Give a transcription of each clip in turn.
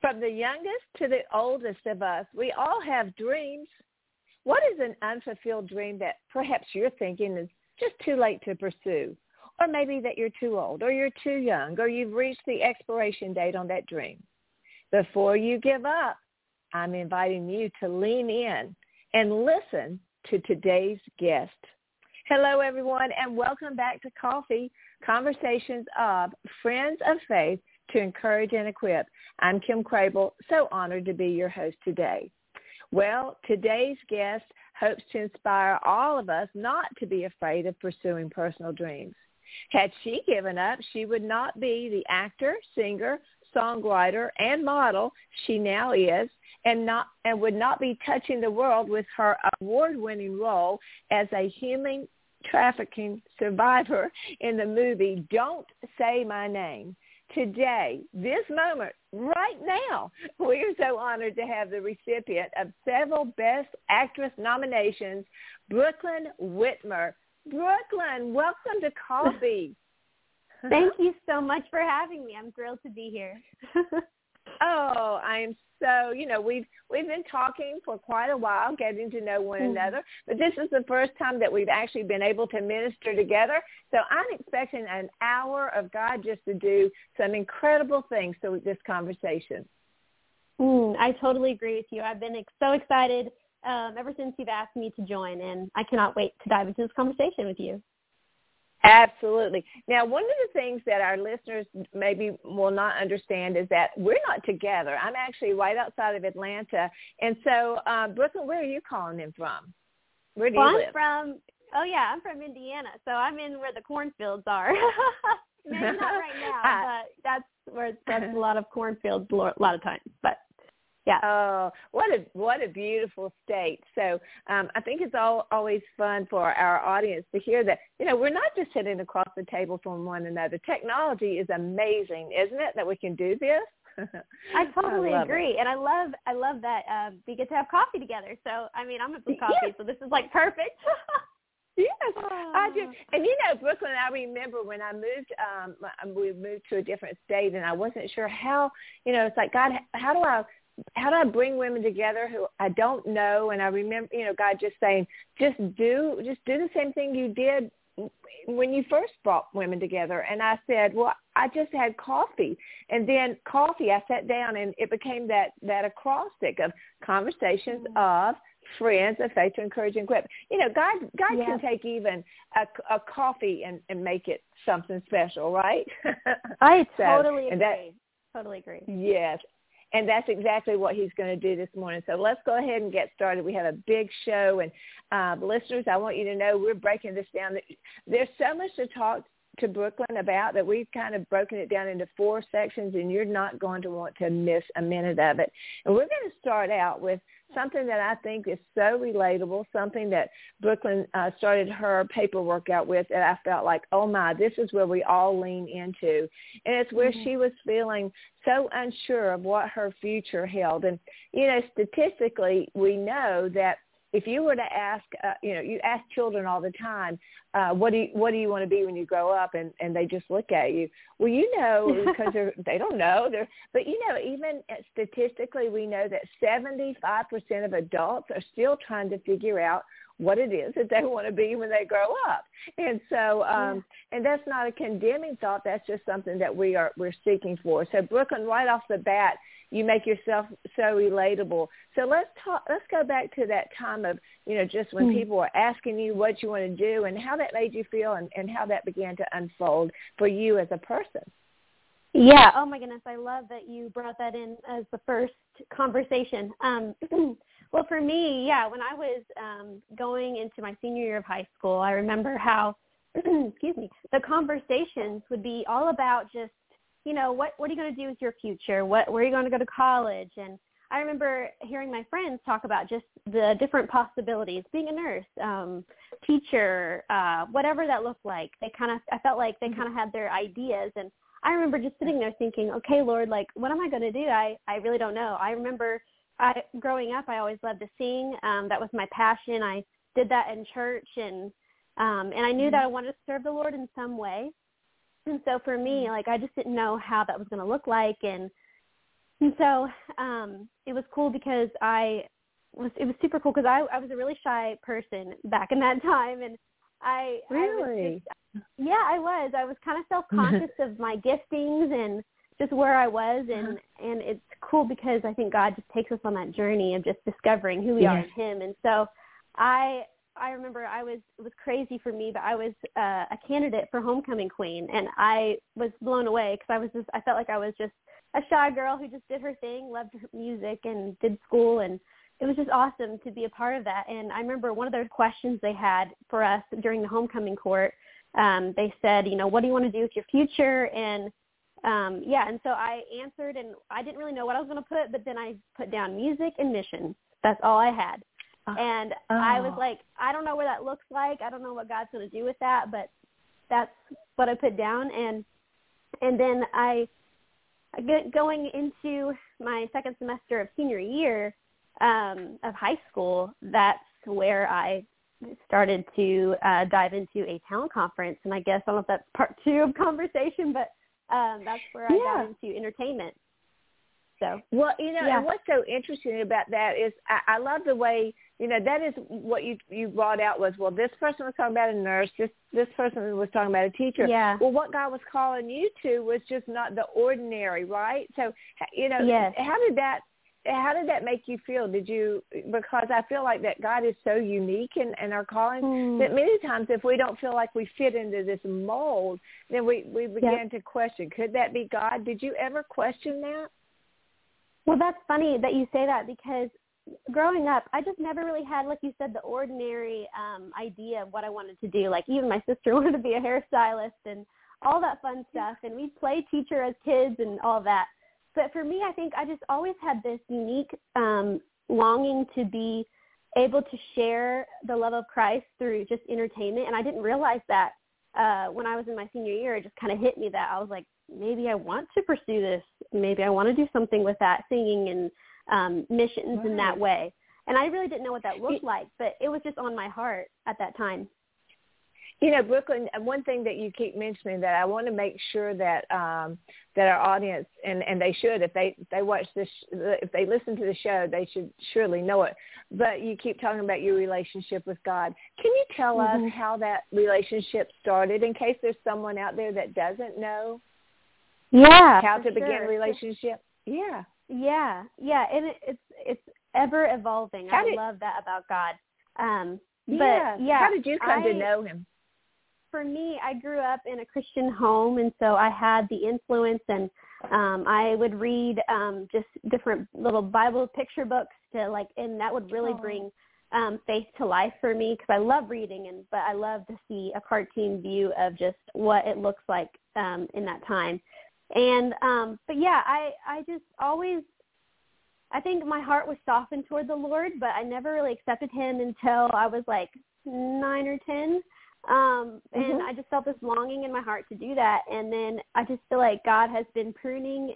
From the youngest to the oldest of us, we all have dreams. What is an unfulfilled dream that perhaps you're thinking is just too late to pursue? Or maybe that you're too old, or you're too young, or you've reached the expiration date on that dream. Before you give up, I'm inviting you to lean in and listen to today's guest. Hello, everyone, and welcome back to Coffee, Conversations of Friends of Faith, to encourage and equip. I'm Kim Crabill, so honored to be your host today. Well, today's guest hopes to inspire all of us not to be afraid of pursuing personal dreams. Had she given up, she would not be the actor, singer, songwriter, and model she now is, and would not be touching the world with her award-winning role as a human trafficking survivor in the movie Don't Say My Name. Today, this moment, right now, we are so honored to have the recipient of several Best Actress nominations, Brooklyn Wittmer. Brooklyn, welcome to Coffee. Thank you so much for having me. I'm thrilled to be here. Oh, I am so, we've been talking for quite a while, getting to know one another, but this is the first time that we've actually been able to minister together. So I'm expecting an hour of God just to do some incredible things through this conversation. I totally agree with you. I've been so excited ever since you've asked me to join, and I cannot wait to dive into this conversation with you. Absolutely. Now, one of the things that our listeners maybe will not understand is that we're not together. I'm actually right outside of Atlanta. And so, Brooklyn, where are you calling in from? Where do you live? I'm from Indiana. So I'm in where the cornfields are. Maybe not right now, but that's where that's a lot of cornfields a lot of times. But yeah. Oh, what a beautiful state. So I think it's always fun for our audience to hear that, we're not just sitting across the table from one another. Technology is amazing, isn't it, that we can do this? I totally agree. It. And I love that we get to have coffee together. So, I'm up with coffee, yes. So this is like perfect. Yes, I do. And Brooklyn, I remember when I moved, we moved to a different state, and I wasn't sure how, it's like, God, how do I bring women together who I don't know? And I remember, God just saying, just do the same thing you did when you first brought women together. And I said, well, I just had coffee. And then coffee, I sat down, and it became that acrostic of Conversations of Friends of Faith to Encourage and Equip. God can take even a coffee and make it something special, right? I totally agree. Totally agree. Yes. And that's exactly what he's going to do this morning. So let's go ahead and get started. We have a big show. And listeners, I want you to know we're breaking this down. There's so much to talk to Brooklyn about that we've kind of broken it down into four sections, and you're not going to want to miss a minute of it. And we're going to start out with something that I think is so relatable, something that Brooklyn started her paperwork out with, and I felt like, oh, my, this is where we all lean into. And it's where she was feeling so unsure of what her future held. And, statistically, we know that if you were to ask, you ask children all the time, what do you want to be when you grow up? And they just look at you. Well, because they don't know. But, even statistically, we know that 75% of adults are still trying to figure out what it is that they want to be when they grow up. And so, and that's not a condemning thought. That's just something that we're seeking for. So Brooklyn, right off the bat, you make yourself so relatable. So let's go back to that time of, you know, just when people are asking you what you want to do and how that made you feel and how that began to unfold for you as a person. Yeah. Oh my goodness. I love that you brought that in as the first conversation. Well, for me, yeah, when I was going into my senior year of high school, I remember how, excuse me, the conversations would be all about just, you know, what are you going to do with your future? Where are you going to go to college? And I remember hearing my friends talk about just the different possibilities, being a nurse, teacher, whatever that looked like. I felt like they kind of had their ideas. And I remember just sitting there thinking, okay, Lord, like, what am I going to do? I really don't know. I remember growing up, I always loved to sing. That was my passion. I did that in church, and I knew that I wanted to serve the Lord in some way. And so for me, like, I just didn't know how that was going to look like. And so it was cool because it was super cool because I was a really shy person back in that time. And I was kind of self-conscious of my giftings and just where I was. And it's cool because I think God just takes us on that journey of just discovering who we are in him. And so I remember it was crazy for me, but I was a candidate for homecoming queen, and I was blown away because I felt like I was just a shy girl who just did her thing, loved her music, and did school, and it was just awesome to be a part of that. And I remember one of those questions they had for us during the homecoming court. They said, you know, what do you want to do with your future? And and so I answered, and I didn't really know what I was going to put, but then I put down music and missions. That's all I had. And I was like, I don't know where that looks like. I don't know what God's going to do with that, but that's what I put down. And then going into my second semester of senior year of high school, that's where I started to dive into a talent conference. And I guess, I don't know if that's part two of conversation, but that's where I got into entertainment. So, well, you know, and what's so interesting about that is I love the way, you know, that is what you brought out was, well, this person was talking about a nurse, this person was talking about a teacher. Yeah. Well, what God was calling you to was just not the ordinary, right? So, you know, how did that make you feel? Because I feel like that God is so unique in our calling that many times if we don't feel like we fit into this mold, then we begin to question, could that be God? Did you ever question that? Well, that's funny that you say that because growing up, I just never really had, like you said, the ordinary idea of what I wanted to do. Like, even my sister wanted to be a hairstylist and all that fun stuff. And we'd play teacher as kids and all that. But for me, I think I just always had this unique longing to be able to share the love of Christ through just entertainment. And I didn't realize that when I was in my senior year. It just kind of hit me that I was like, maybe I want to pursue this. Maybe I want to do something with that, singing and missions in that way. And I really didn't know what that looked like, but it was just on my heart at that time. You know, Brooklyn, one thing that you keep mentioning that I want to make sure that that our audience, and they should, if they watch this, if they listen to the show, they should surely know it. But you keep talking about your relationship with God. Can you tell us how that relationship started in case there's someone out there that doesn't know? Yeah, how to begin a relationship. Yeah, and it's ever evolving. I love that about God. How did you come to know him? For me, I grew up in a Christian home, and so I had the influence, and I would read just different little Bible picture books and that would really bring faith to life for me because I love reading, but I love to see a cartoon view of just what it looks like in that time. And I just always, I think my heart was softened toward the Lord, but I never really accepted him until I was like 9 or 10. And I just felt this longing in my heart to do that. And then I just feel like God has been pruning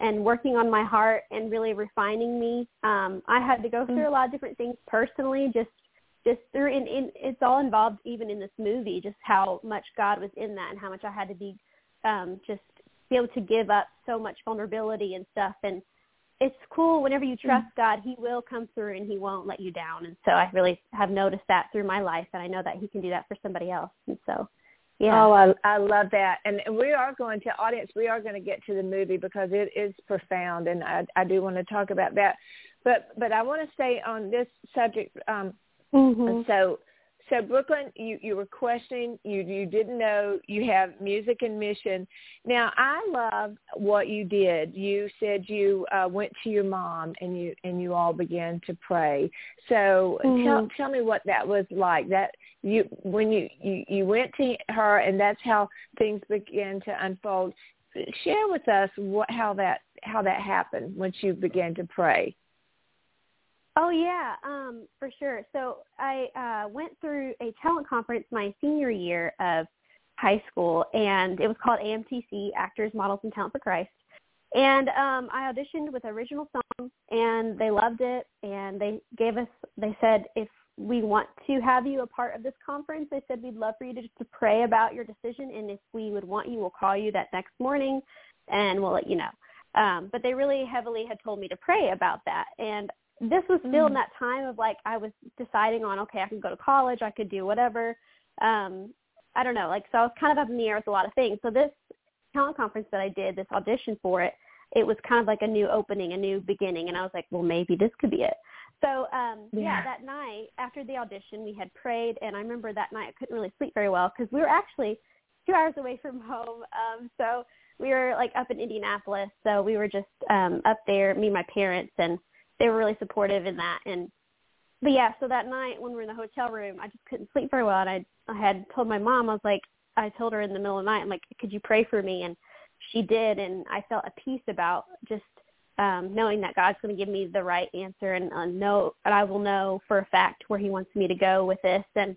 and working on my heart and really refining me. I had to go through a lot of different things personally, just through, and it's all involved even in this movie, just how much God was in that and how much I had to be able to give up so much vulnerability and stuff. And it's cool. Whenever you trust God, he will come through and he won't let you down. And so I really have noticed that through my life, and I know that he can do that for somebody else. And so, yeah. Oh, I love that. And we are going to, audience, we are going to get to the movie because it is profound, and I do want to talk about that. But I want to stay on this subject. So Brooklyn, you were questioning, you didn't know, you have music and mission. Now, I love what you did. You said you went to your mom and you all began to pray. So tell me what that was like. That when you went to her, and that's how things began to unfold. Share with us how that happened once you began to pray. Oh, yeah, for sure. So I went through a talent conference my senior year of high school, and it was called AMTC, Actors, Models, and Talent for Christ. And I auditioned with original songs, and they loved it, and they said, if we want to have you a part of this conference, they said, we'd love for you to pray about your decision, and if we would want you, we'll call you that next morning, and we'll let you know. But they really heavily had told me to pray about that, and this was still in that time of, like, I was deciding on, okay, I could go to college, I could do whatever. I don't know. Like, so I was kind of up in the air with a lot of things. So this talent conference that I did, this audition for it, it was kind of like a new opening, a new beginning. And I was like, well, maybe this could be it. So, that night after the audition, we had prayed. And I remember that night I couldn't really sleep very well because we were actually 2 hours away from home. So we were, like, up in Indianapolis. So we were just up there, me and my parents, and they were really supportive in that. But yeah, so that night when we were in the hotel room, I just couldn't sleep very well. And I had told my mom, I told her in the middle of the night, I'm like, could you pray for me? And she did. And I felt a peace about just knowing that God's going to give me the right answer, and I will know for a fact where he wants me to go with this. And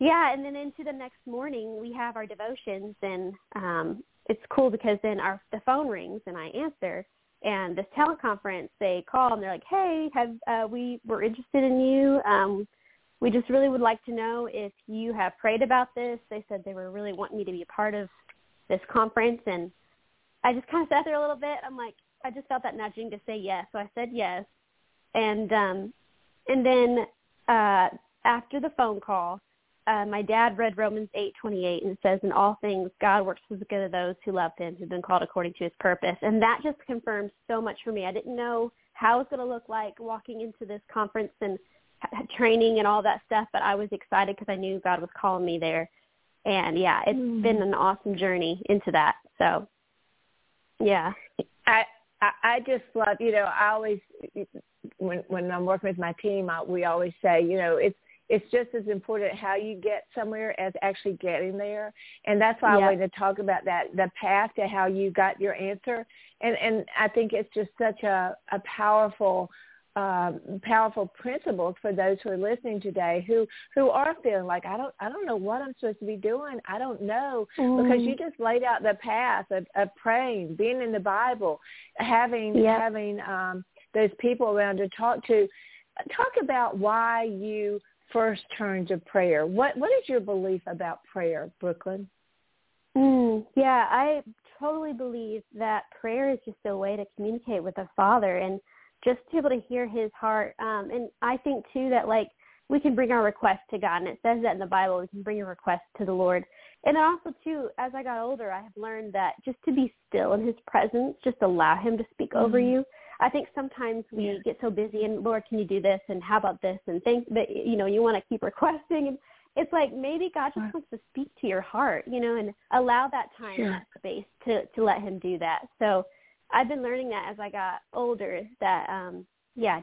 yeah, and then into the next morning, we have our devotions. And it's cool because then the phone rings and I answer. And this talent conference, they call and they're like, hey, we're interested in you. We just really would like to know if you have prayed about this. They said they were really wanting me to be a part of this conference. And I just kind of sat there a little bit. I'm like, I just felt that nudging to say yes. So I said yes. And then after the phone call, my dad read Romans 8:28, and it says, in all things, God works for the good of those who love him, who've been called according to his purpose. And that just confirmed so much for me. I didn't know how it was going to look like walking into this conference and training and all that stuff, but I was excited because I knew God was calling me there. And, yeah, it's been an awesome journey into that. So, yeah. I just love, I always, when I'm working with my team, we always say, it's just as important how you get somewhere as actually getting there. And that's why I wanted to talk about that, the path to how you got your answer. And I think it's just such a powerful, powerful principle for those who are listening today who are feeling like, I don't know what I'm supposed to be doing. I don't know, because you just laid out the path of praying, being in the Bible, having those people around to talk to. Talk about why you first turn to prayer. What is your belief about prayer, Brooklyn? Yeah, I totally believe that prayer is just a way to communicate with the Father and just to be able to hear his heart. And I think, too, that, like, we can bring our request to God, and it says that in the Bible, we can bring your request to the Lord. And also, too, as I got older, I have learned that just to be still in his presence, just allow him to speak over you. I think sometimes we get so busy and, Lord, can you do this? And how about this? And things that, you want to keep requesting. And it's like, maybe God just wants to speak to your heart, and allow that time and that space to let him do that. So I've been learning that as I got older, that,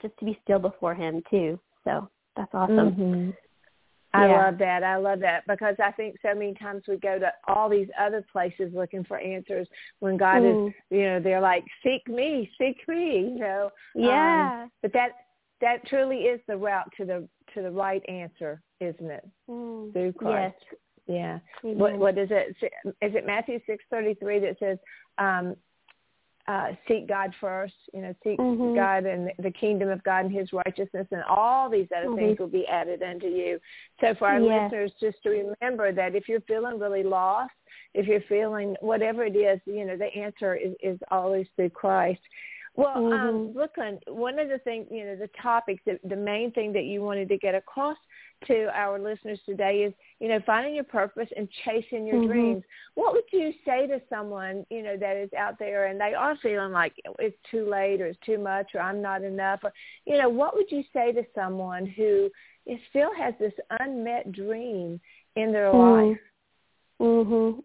just to be still before him too. So that's awesome. I love that. I love that, because I think so many times we go to all these other places looking for answers when God is, they're like, seek me, Yeah. But that truly is the route to the right answer, isn't it? Through Christ. Yes. Yeah. Mm-hmm. What is it? Is it Matthew 6:33 that says, seek God first, seek God and the kingdom of God and his righteousness, and all these other things will be added unto you. So for our listeners, just to remember that if you're feeling really lost, if you're feeling whatever it is, the answer is always through Christ. Well, Brooklyn, one of the things, you know, the topics, the main thing that you wanted to get across to our listeners today is, you know, finding your purpose and chasing your dreams. What would you say to someone, you know, that is out there and they are feeling like it's too late or it's too much or I'm not enough? Or, you know, what would you say to someone who still has this unmet dream in their life?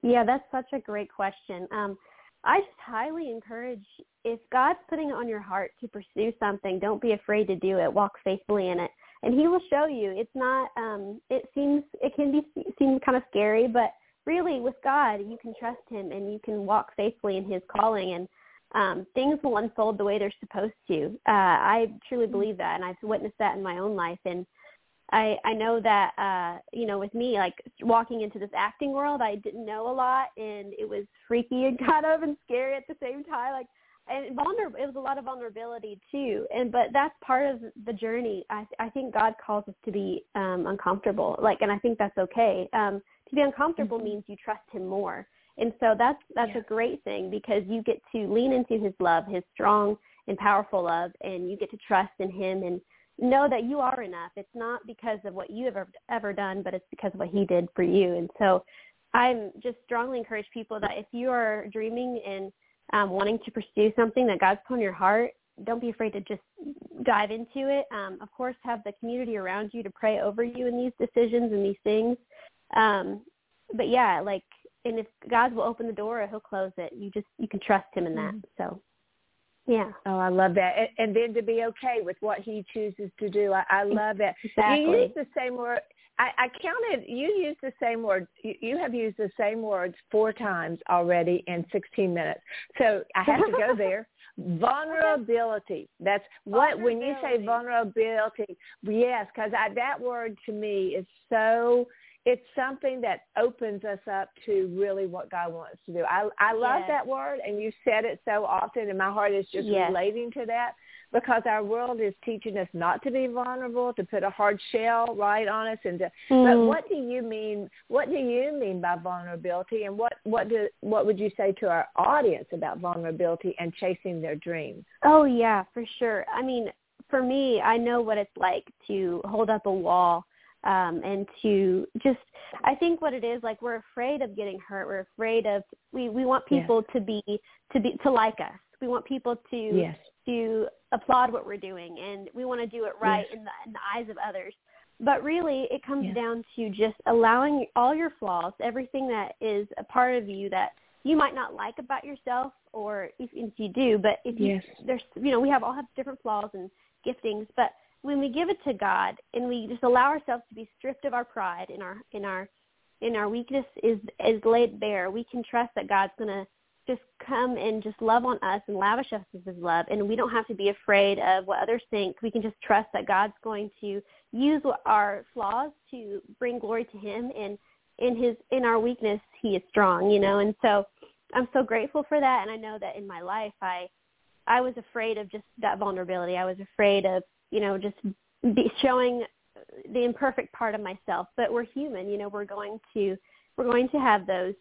Yeah, that's such a great question. I just highly encourage, if God's putting it on your heart to pursue something, don't be afraid to do it. Walk faithfully in it, and He will show you. It's not. It can seem kind of scary, but really, with God, you can trust Him, and you can walk faithfully in His calling, and things will unfold the way they're supposed to. I truly believe that, and I've witnessed that in my own life, and I know that, you know, with me, like walking into this acting world, I didn't know a lot, and it was freaky and kind of and scary at the same time. Like, and it was a lot of vulnerability too. And, but that's part of the journey. I think God calls us to be uncomfortable. Like, and I think that's okay. To be uncomfortable means you trust Him more. And so that's a great thing, because you get to lean into His love, His strong and powerful love, and you get to trust in Him and know that you are enough. It's not because of what you have ever done, but it's because of what He did for you. And so I'm just strongly encourage people that if you are dreaming and wanting to pursue something that God's put on your heart, don't be afraid to just dive into it. Of course, have the community around you to pray over you in these decisions and these things. But yeah, like, and if God will open the door, He'll close it. You can trust Him in that. So. Yeah. Oh, I love that. And then to be okay with what He chooses to do. I love that. Exactly. You use the same word. I counted, you used the same word. You have used the same words 4 times already in 16 minutes. So I have to go there. Vulnerability. That's what, when you say vulnerability, yes, because that word to me is so, it's something that opens us up to really what God wants to do. I love that word, and you said it so often, and my heart is just relating to that, because our world is teaching us not to be vulnerable, to put a hard shell right on us. And to, but what do you mean? What do you mean by vulnerability? And what would you say to our audience about vulnerability and chasing their dreams? Oh yeah, for sure. I mean, for me, I know what it's like to hold up a wall. And to just, I think what it is, like, we're afraid of getting hurt. We're afraid of, we want people to like us. We want people to applaud what we're doing, and we want to do it right in the eyes of others. But really, it comes down to just allowing all your flaws, everything that is a part of you that you might not like about yourself, or if you do, but if you, there's, you know, we all have different flaws and giftings, but when we give it to God and we just allow ourselves to be stripped of our pride and our weakness is laid bare, we can trust that God's going to just come and just love on us and lavish us with His love. And we don't have to be afraid of what others think. We can just trust that God's going to use our flaws to bring glory to Him. And in our weakness, He is strong, you know. And so I'm so grateful for that. And I know that in my life, I was afraid of just that vulnerability. I was afraid of, you know, just be showing the imperfect part of myself. But we're human, you know, we're going to have those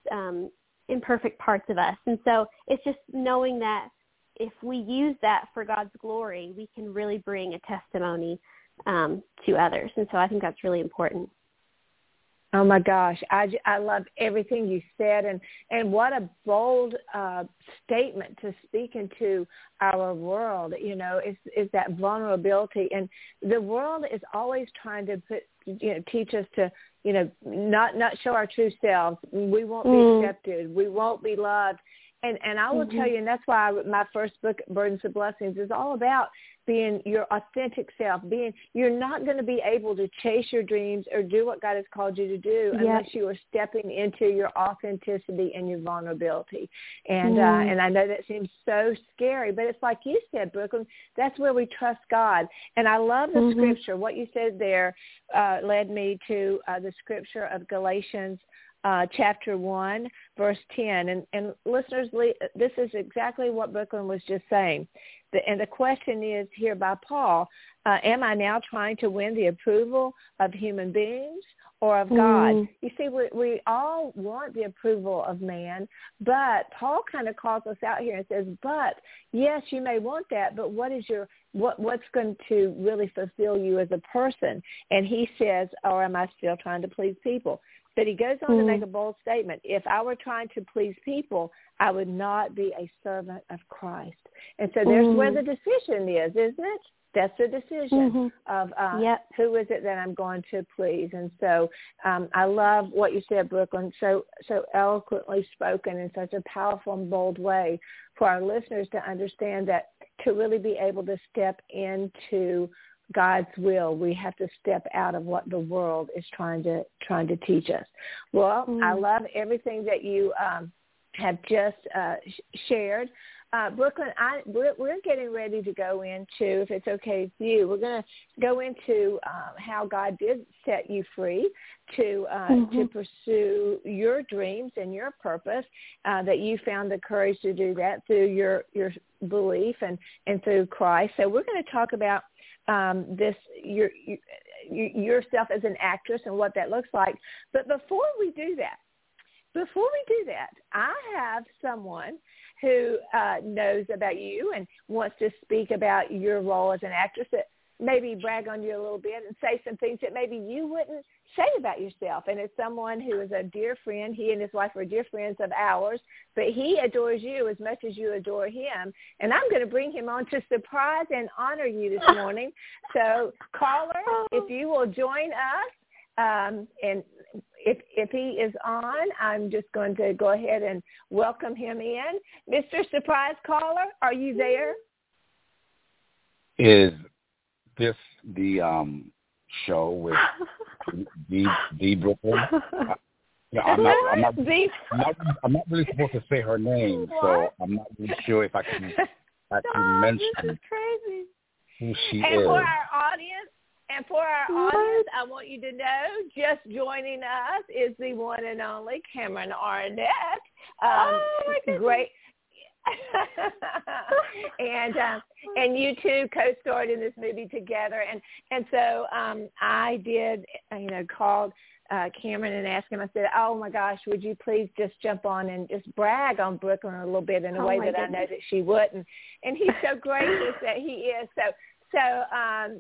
imperfect parts of us. And so it's just knowing that if we use that for God's glory, we can really bring a testimony to others. And so I think that's really important. Oh, my gosh. I love everything you said. And what a bold statement to speak into our world, you know, is that vulnerability. And the world is always trying to teach us to, you know, not show our true selves. We won't be accepted. We won't be loved. And I will tell you, and that's why my first book, Burdens of Blessings, is all about being your authentic self. You're not going to be able to chase your dreams or do what God has called you to do unless you are stepping into your authenticity and your vulnerability. And I know that seems so scary, but it's like you said, Brooklyn, that's where we trust God. And I love the scripture. What you said there led me to the scripture of Galatians chapter 1, verse 10. And listeners, this is exactly what Brooklyn was just saying. And the question is here by Paul, am I now trying to win the approval of human beings or of God. You see, we all want the approval of man, but Paul kind of calls us out here and says, but yes, you may want that, but what is your, what's going to really fulfill you as a person? And he says, or am I still trying to please people? But he goes on to make a bold statement. If I were trying to please people, I would not be a servant of Christ. And so there's where the decision is, isn't it? That's the decision of who is it that I'm going to please. And so I love what you said, Brooklyn, so eloquently spoken in such a powerful and bold way for our listeners to understand that to really be able to step into God's will, we have to step out of what the world is trying to teach us. Well, I love everything that you have just shared. Brooklyn, we're getting ready to go into, if it's okay with you, we're going to go into how God did set you free to pursue your dreams and your purpose, that you found the courage to do that through your belief and through Christ. So we're going to talk about this yourself as an actress and what that looks like. But before we do that, I have someone who knows about you and wants to speak about your role as an actress, that maybe brag on you a little bit and say some things that maybe you wouldn't say about yourself. And it's someone who is a dear friend. He and his wife are dear friends of ours, but he adores you as much as you adore him. And I'm going to bring him on to surprise and honor you this morning. So, caller, if you will join us, and if he is on, I'm just going to go ahead and welcome him in. Mr. Surprise Caller, are you there? Is this the show with the Brooklyn? Yeah, I'm not really supposed to say her name, so I'm not really sure if I can mention. This is crazy. Who she is. And for our audience, I want you to know, just joining us is the one and only Cameron Arnett. Oh my goodness. Great. And you two co-starred in this movie together, and so I did, called Cameron and asked him. I said, "Oh my gosh, would you please just jump on and just brag on Brooklyn a little bit in a way that goodness. I know that she wouldn't." And he's so gracious that he is. So,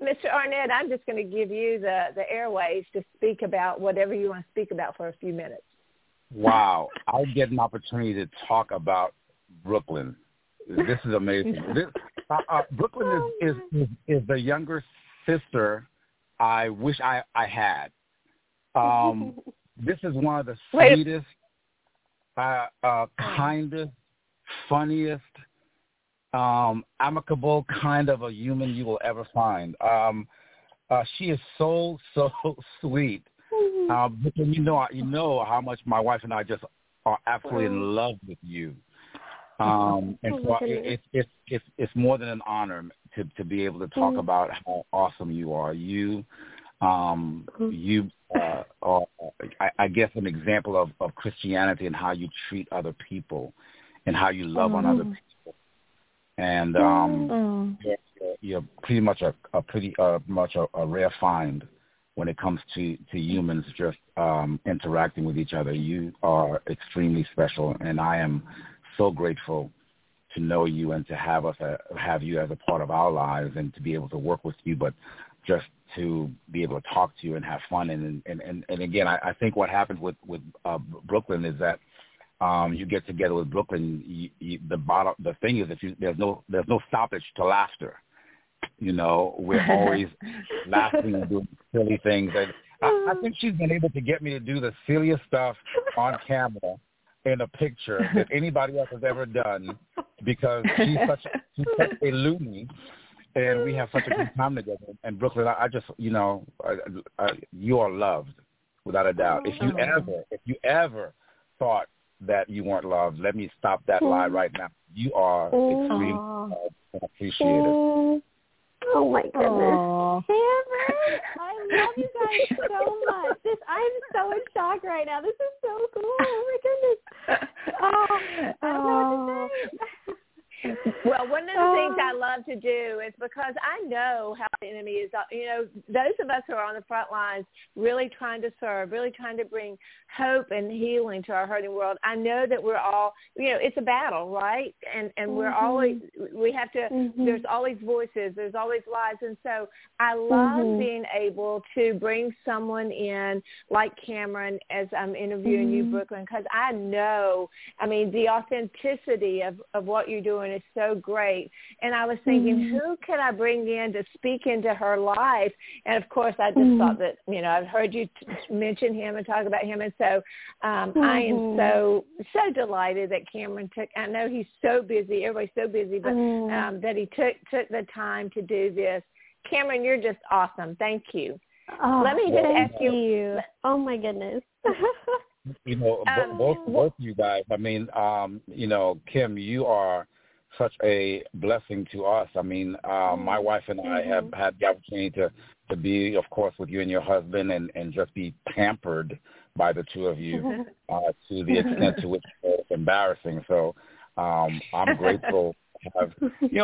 Mr. Arnett, I'm just going to give you the airwaves to speak about whatever you want to speak about for a few minutes. Wow, I get an opportunity to talk about Brooklyn. This is amazing. Brooklyn is the younger sister I wish I had. This is one of the sweetest, kindest, funniest, amicable kind of a human you will ever find. She is so sweet. Brooklyn, you know how much my wife and I just are absolutely in love with you. And so it's more than an honor to be able to talk about how awesome you are. You are, I guess, an example of Christianity and how you treat other people and how you love on other people. And you're pretty much a rare find when it comes to humans just interacting with each other. You are extremely special, and I am so grateful to know you and to have us have you as a part of our lives and to be able to work with you, but just to be able to talk to you and have fun. And again, I think what happens with Brooklyn is that you get together with Brooklyn. The thing is that there's no stoppage to laughter. We're always laughing and doing silly things. And I think she's been able to get me to do the silliest stuff on camera in a picture that anybody else has ever done, because she's such a loony, and we have such a good time together. And Brooklyn, I just, you are loved without a doubt. If you ever thought that you weren't loved, let me stop that lie right now. You are extremely loved and appreciated. Oh my goodness, Cameron! I love you guys so much. I'm so in shock right now. This is so cool. Oh my goodness. I don't know what to say. Well, one of the things I love to do is, because I know how the enemy is, you know, those of us who are on the front lines really trying to serve, really trying to bring hope and healing to our hurting world. I know that we're all, you know, it's a battle, right? And mm-hmm. we're always, we have to, mm-hmm. there's always voices, there's always lies. And so I love mm-hmm. being able to bring someone in like Cameron as I'm interviewing mm-hmm. you, Brooklyn, because I know, I mean, the authenticity of what you're doing is so great. And I was thinking, mm-hmm. who could I bring in to speak into her life? And of course I just mm-hmm. thought that, you know, I've heard you mention him and talk about him, and so mm-hmm. I am so delighted that Cameron took, I know he's so busy, everybody's so busy, but mm-hmm. That he took the time to do this. Cameron, you're just awesome. Thank you. Let me just ask you. Oh my goodness. You know, both you guys, I mean, you know, Kim, you are such a blessing to us. I mean, my wife and I have had the opportunity to be, of course, with you and your husband, and just be pampered by the two of you to the extent to which it's embarrassing. So I'm grateful to have, you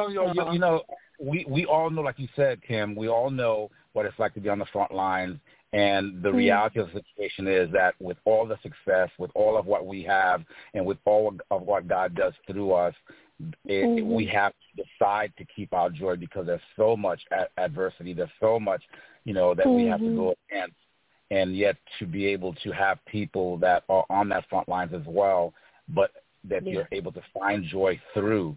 know, we all know, like you said, Kim, we all know what it's like to be on the front lines. And the reality of the situation is that with all the success, with all of what we have, and with all of what God does through us, we have to decide to keep our joy, because there's so much adversity, there's so much, you know, that we have to go against. And yet to be able to have people that are on that front lines as well, but that you're able to find joy through,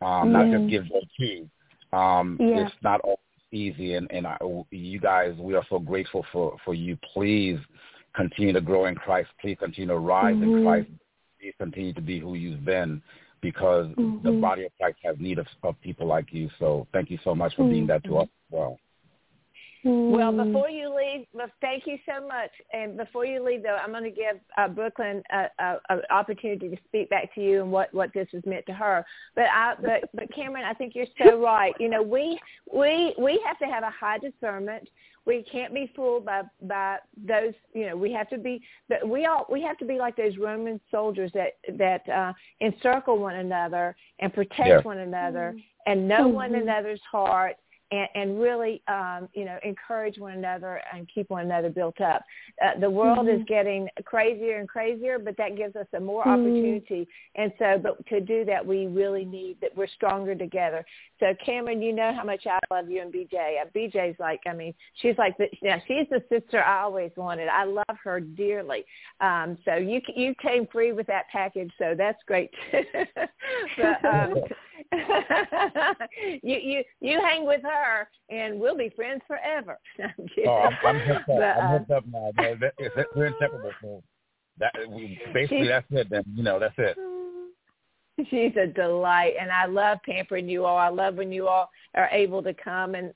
not just give joy to. It's not all easy, and you guys, we are so grateful for you. Please continue to grow in Christ. Please continue to rise in Christ. Please continue to be who you've been, because the body of Christ has need of people like you. So thank you so much for being that to us as well. Well, before you leave, thank you so much. And before you leave, though, I'm going to give Brooklyn an opportunity to speak back to you and what this has meant to her. But Cameron, I think you're so right. You know, we have to have a high discernment. We can't be fooled by those, you know, we have to be like those Roman soldiers that encircle one another and protect one another and know one another's heart. And really, you know, encourage one another and keep one another built up. The world is getting crazier and crazier, but that gives us a more opportunity. And so, but to do that, we really need that. We're stronger together. So, Cameron, you know how much I love you and BJ. BJ's like, I mean, she's like, she's the sister I always wanted. I love her dearly. So you came free with that package, so that's great too. But, you hang with her, and we'll be friends forever. I'm hooked up. I'm hooked up now. We're inseparable. So that's it. Then you know, that's it. She's a delight, and I love pampering you all. I love when you all are able to come, and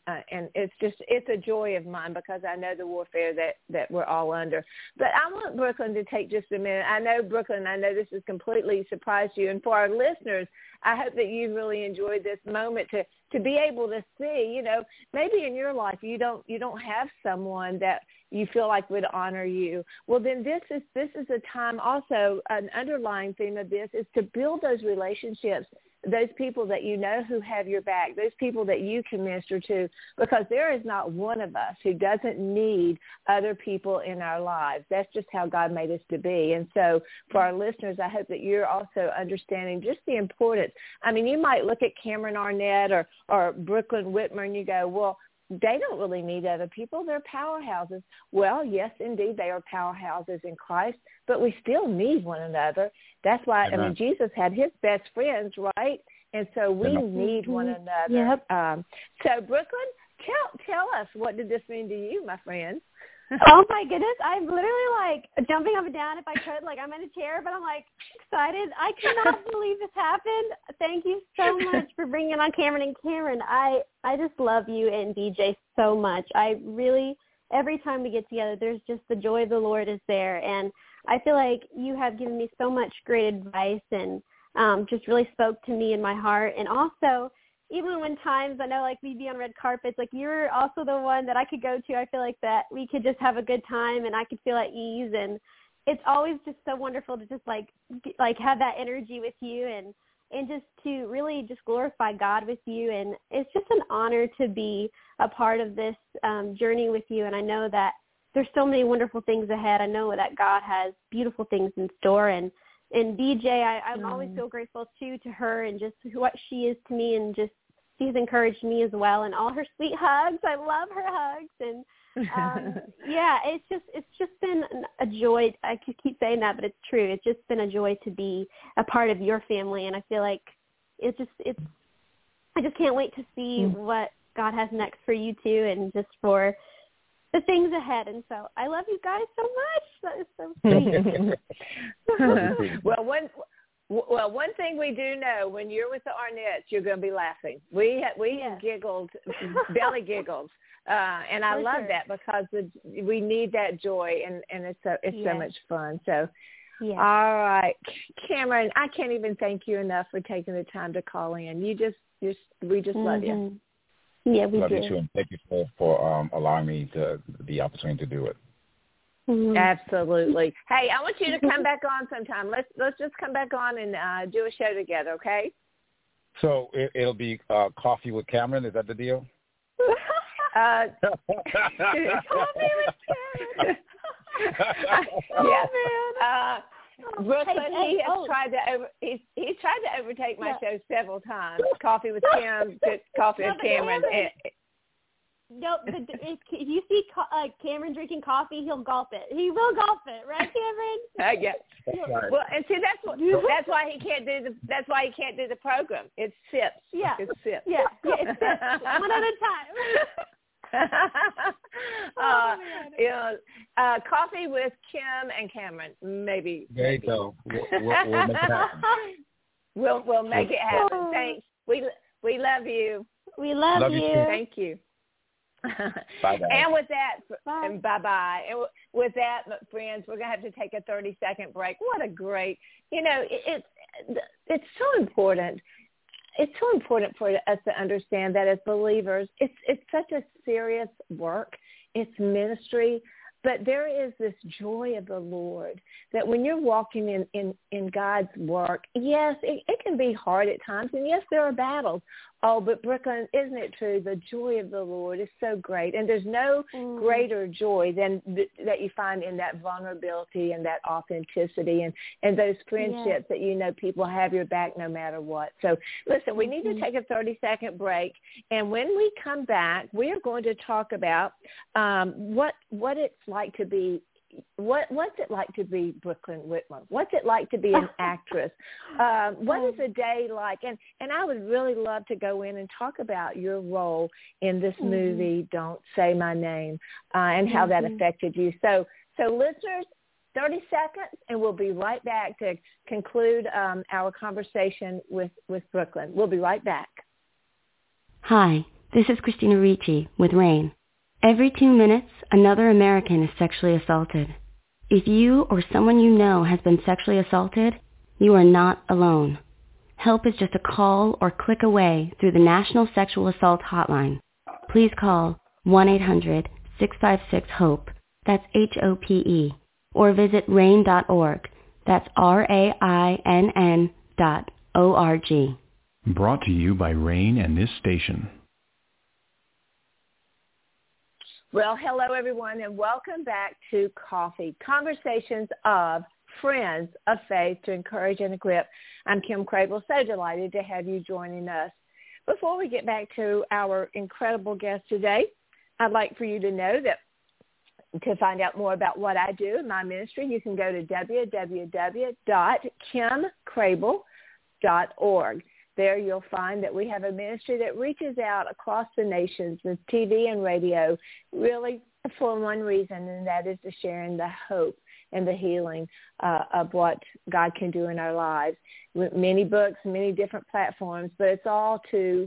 it's a joy of mine, because I know the warfare that we're all under. But I want Brooklyn to take just a minute. I know, Brooklyn, this has completely surprised you, and for our listeners, I hope that you've really enjoyed this moment to be able to see, you know, maybe in your life you don't have someone that you feel like would honor you. Well, then this is a time also, an underlying theme of this is to build those relationships, those people that you know who have your back, those people that you can minister to, because there is not one of us who doesn't need other people in our lives. That's just how God made us to be. And so for our listeners, I hope that you're also understanding just the importance. I mean, you might look at Cameron Arnett or Brooklyn Wittmer and you go, well, they don't really need other people. They're powerhouses. Well, yes, indeed, they are powerhouses in Christ, but we still need one another. That's why, I mean, Jesus had his best friends, right? And so we need one another. Yep. So, Brooklyn, tell us, what did this mean to you, my friend? Oh, my goodness. I'm literally, like, jumping up and down if I could. Like, I'm in a chair, but I'm, like, excited. I cannot believe this happened. Thank you so much for bringing on Cameron. And, Cameron, I just love you and BJ so much. I really, every time we get together, there's just the joy of the Lord is there. And I feel like you have given me so much great advice and just really spoke to me in my heart. And also, even when times, I know, like, we'd be on red carpets, like, you're also the one that I could go to. I feel like that we could just have a good time and I could feel at ease. And it's always just so wonderful to just, like have that energy with you. And and just to really just glorify God with you. And it's just an honor to be a part of this journey with you. And I know that there's so many wonderful things ahead. I know that God has beautiful things in store. And DJ, I'm always so grateful, too, to her and just what she is to me, and just she's encouraged me as well, and all her sweet hugs. I love her hugs. And, yeah, it's just been a joy. I keep saying that, but it's true. It's just been a joy to be a part of your family, and I feel like I just can't wait to see what God has next for you, too, and just for – the things ahead. And so I love you guys so much. That is so sweet. Well, one thing we do know, when you're with the Arnetts, you're going to be laughing. We giggled, belly giggles. And I love that, because we need that joy, and it's so much fun. So, all right, Cameron, I can't even thank you enough for taking the time to call in. We just love you. Yeah, we love you too, and thank you for allowing me the opportunity to do it. Mm-hmm. Absolutely. Hey, I want you to come back on sometime. Let's just come back on and do a show together, okay? So it'll be Coffee with Cameron. Is that the deal? Coffee with Cameron. Yeah, man. Brooklyn, he's tried to overtake my show several times. Coffee with Kim, Coffee with Cameron. No, but if you see Cameron drinking coffee, he'll gulp it. He will gulp it, right, Cameron? Yeah. Right. Well, and see, that's why he can't do the program. It's sips. Yeah. It's sips. Yeah, it's sips. One at a time. Coffee with Kim and Cameron. Maybe. There you go. We'll make it happen. We'll make it happen. Thanks. We love you. We love you. Thank you. Bye. And with that, and bye. And with that, friends, we're gonna have to take a 30-second break. What a great, it's so important. It's so important for us to understand that as believers, it's such a serious work. It's ministry. But there is this joy of the Lord that when you're walking in God's work, yes, it can be hard at times. And yes, there are battles. Oh, but Brooklyn, isn't it true? The joy of the Lord is so great. And there's no greater joy than that you find in that vulnerability and that authenticity and those friendships that people have your back no matter what. So listen, we need to take a 30-second break. And when we come back, we are going to talk about what's it like to be Brooklyn Wittmer? What's it like to be an actress? What is a day like? And I would really love to go in and talk about your role in this movie, Don't Say My Name, and how that affected you. So listeners, 30 seconds, and we'll be right back to conclude our conversation with Brooklyn. We'll be right back. Hi, this is Christina Ricci with RAINN. Every 2 minutes, another American is sexually assaulted. If you or someone you know has been sexually assaulted, you are not alone. Help is just a call or click away through the National Sexual Assault Hotline. Please call 1-800-656-HOPE, that's HOPE, or visit rainn.org, that's RAINN.org. Brought to you by RAINN and this station. Well, hello, everyone, and welcome back to Coffee, Conversations of Friends of Faith to Encourage and Equip. I'm Kim Crabill, so delighted to have you joining us. Before we get back to our incredible guest today, I'd like for you to know that to find out more about what I do in my ministry, you can go to www.kimcrabill.org. There you'll find that we have a ministry that reaches out across the nations with TV and radio, really for one reason, and that is to sharing the hope and the healing of what God can do in our lives. With many books, many different platforms, but it's all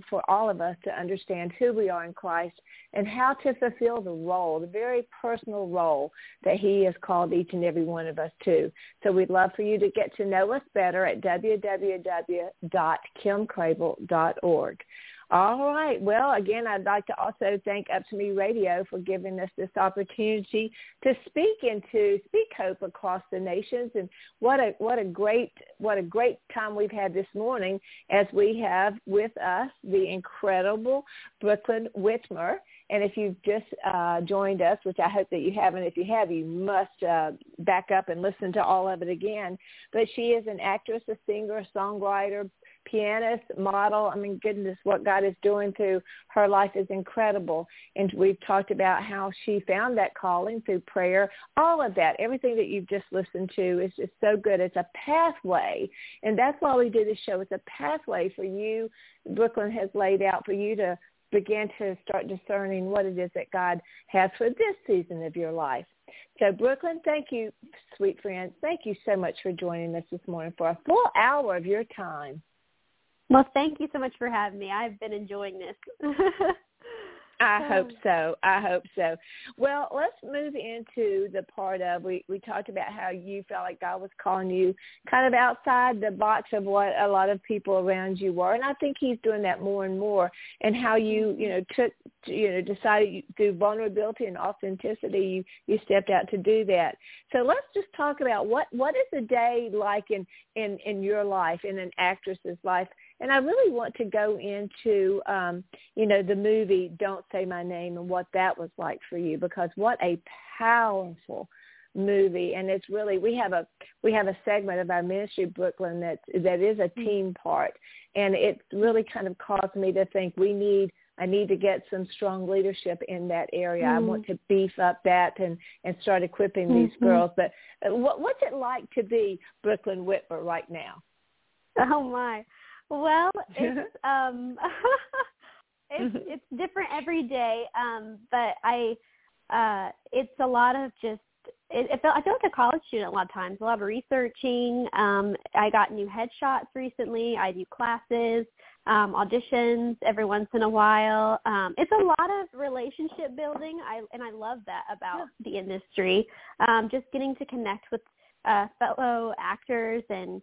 for all of us to understand who we are in Christ and how to fulfill the role, the very personal role that he has called each and every one of us to. So we'd love for you to get to know us better at www.kimcrabill.org. All right. Well, again, I'd like to also thank Up To Me Radio for giving us this opportunity to speak hope across the nations. And what a great time we've had this morning as we have with us the incredible Brooklyn Wittmer. And if you've just joined us, which I hope that you haven't, if you have, you must back up and listen to all of it again. But she is an actress, a singer, a songwriter, pianist, model. I mean, goodness, what God is doing through her life is incredible. And we've talked about how she found that calling through prayer, all of that. Everything that you've just listened to is just so good. It's a pathway. And that's why we do this show. It's a pathway for you. Brooklyn has laid out for you to begin to start discerning what it is that God has for this season of your life. So, Brooklyn, thank you, sweet friend. Thank you so much for joining us this morning for a full hour of your time. Well, thank you so much for having me. I've been enjoying this. I hope so. Well, let's move into the part of we talked about how you felt like God was calling you kind of outside the box of what a lot of people around you were. And I think he's doing that more and more, and how you decided through vulnerability and authenticity, you stepped out to do that. So let's just talk about what is a day like in your life, in an actress's life. And I really want to go into, the movie Don't Say My Name and what that was like for you, because what a powerful movie. And it's really, we have a segment of our ministry, Brooklyn, that is a team part. And it really kind of caused me to think I need to get some strong leadership in that area. Mm-hmm. I want to beef up that and start equipping these girls. But what's it like to be Brooklyn Wittmer right now? Oh, my. Well, it's different every day, but it's a lot of just. I feel like a college student a lot of times. A lot of researching. I got new headshots recently. I do classes, auditions every once in a while. It's a lot of relationship building, and I love that about the industry. Just getting to connect with fellow actors and.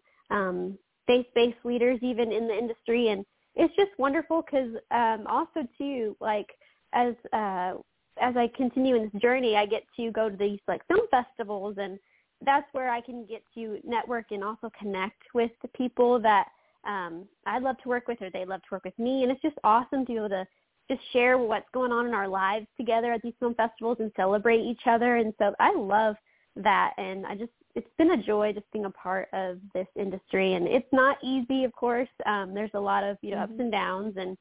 Faith-based leaders even in the industry, and it's just wonderful because also too, like as I continue in this journey, I get to go to these like film festivals, and that's where I can get to network and also connect with the people that I love to work with, or they love to work with me, and it's just awesome to be able to just share what's going on in our lives together at these film festivals and celebrate each other. And so I love that, and it's been a joy just being a part of this industry, and it's not easy, of course. There's a lot of, ups and downs and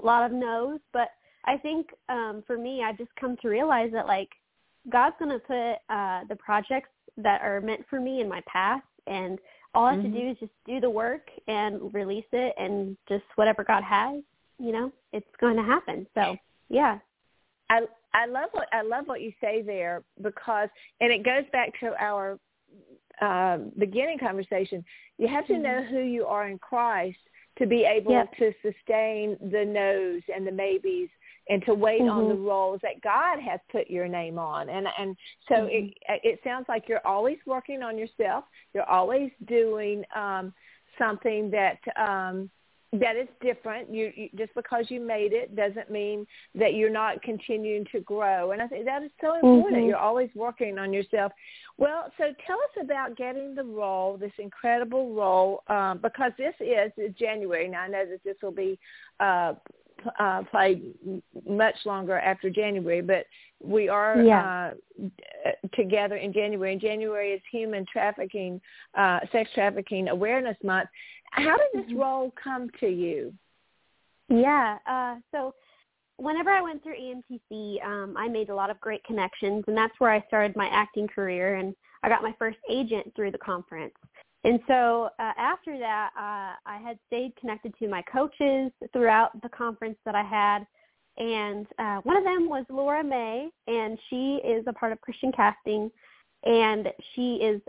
a lot of no's, but I think for me, I've just come to realize that like God's going to put the projects that are meant for me in my past, and all I have to do is just do the work and release it, and just whatever God has, it's going to happen. So, yeah. I love what you say there, because, and it goes back to our beginning conversation. You have to know who you are in Christ to be able to sustain the no's and the maybes, and to wait on the roles that God has put your name on. And so it sounds like you're always working on yourself. You're always doing something that is different. You just because you made it doesn't mean that you're not continuing to grow. And I think that is so important. You're always working on yourself. Well, so tell us about getting the role, this incredible role, because this is January. Now, I know that this will be played much longer after January, but we are together in January. And January is Human Trafficking, Sex Trafficking Awareness Month. How did this role come to you? Yeah. So whenever I went through AMTC, I made a lot of great connections, and that's where I started my acting career, and I got my first agent through the conference. And so after that, I had stayed connected to my coaches throughout the conference that I had, and one of them was Laura May, and she is a part of Christian Casting. And she is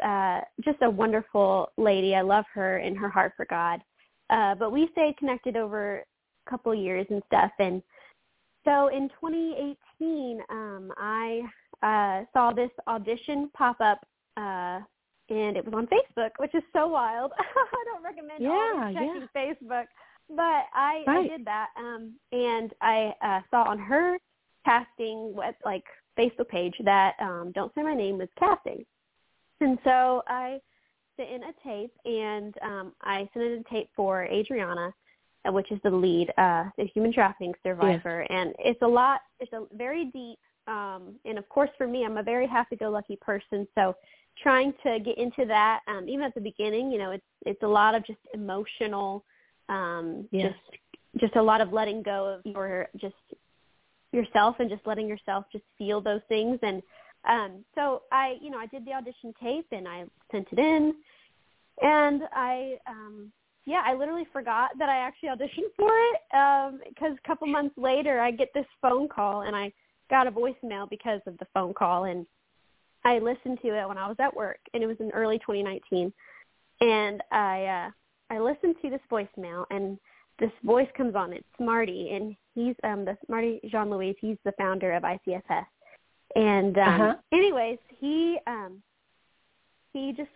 just a wonderful lady. I love her and her heart for God. But we stayed connected over a couple of years and stuff. And so in 2018, I saw this audition pop up, and it was on Facebook, which is so wild. I don't recommend always checking Facebook. But I did that, and I saw on her casting Facebook page that Don't Say My Name was casting. And so I sent in a tape, and I sent in a tape for Adriana, which is the lead, the human trafficking survivor. Yeah. And it's a very deep, and of course for me, I'm a very happy-go-lucky person, so trying to get into that, even at the beginning, it's a lot of just emotional, just a lot of letting go of yourself and just letting yourself just feel those things. And so I, I did the audition tape and I sent it in, and I literally forgot that I actually auditioned for it, because a couple months later I get this phone call, and I got a voicemail because of the phone call, and I listened to it when I was at work, and it was in early 2019, and I listened to this voicemail, and this voice comes on. It's Marty, and he's Marty Jean-Louise. He's the founder of ICSS, and anyways, he just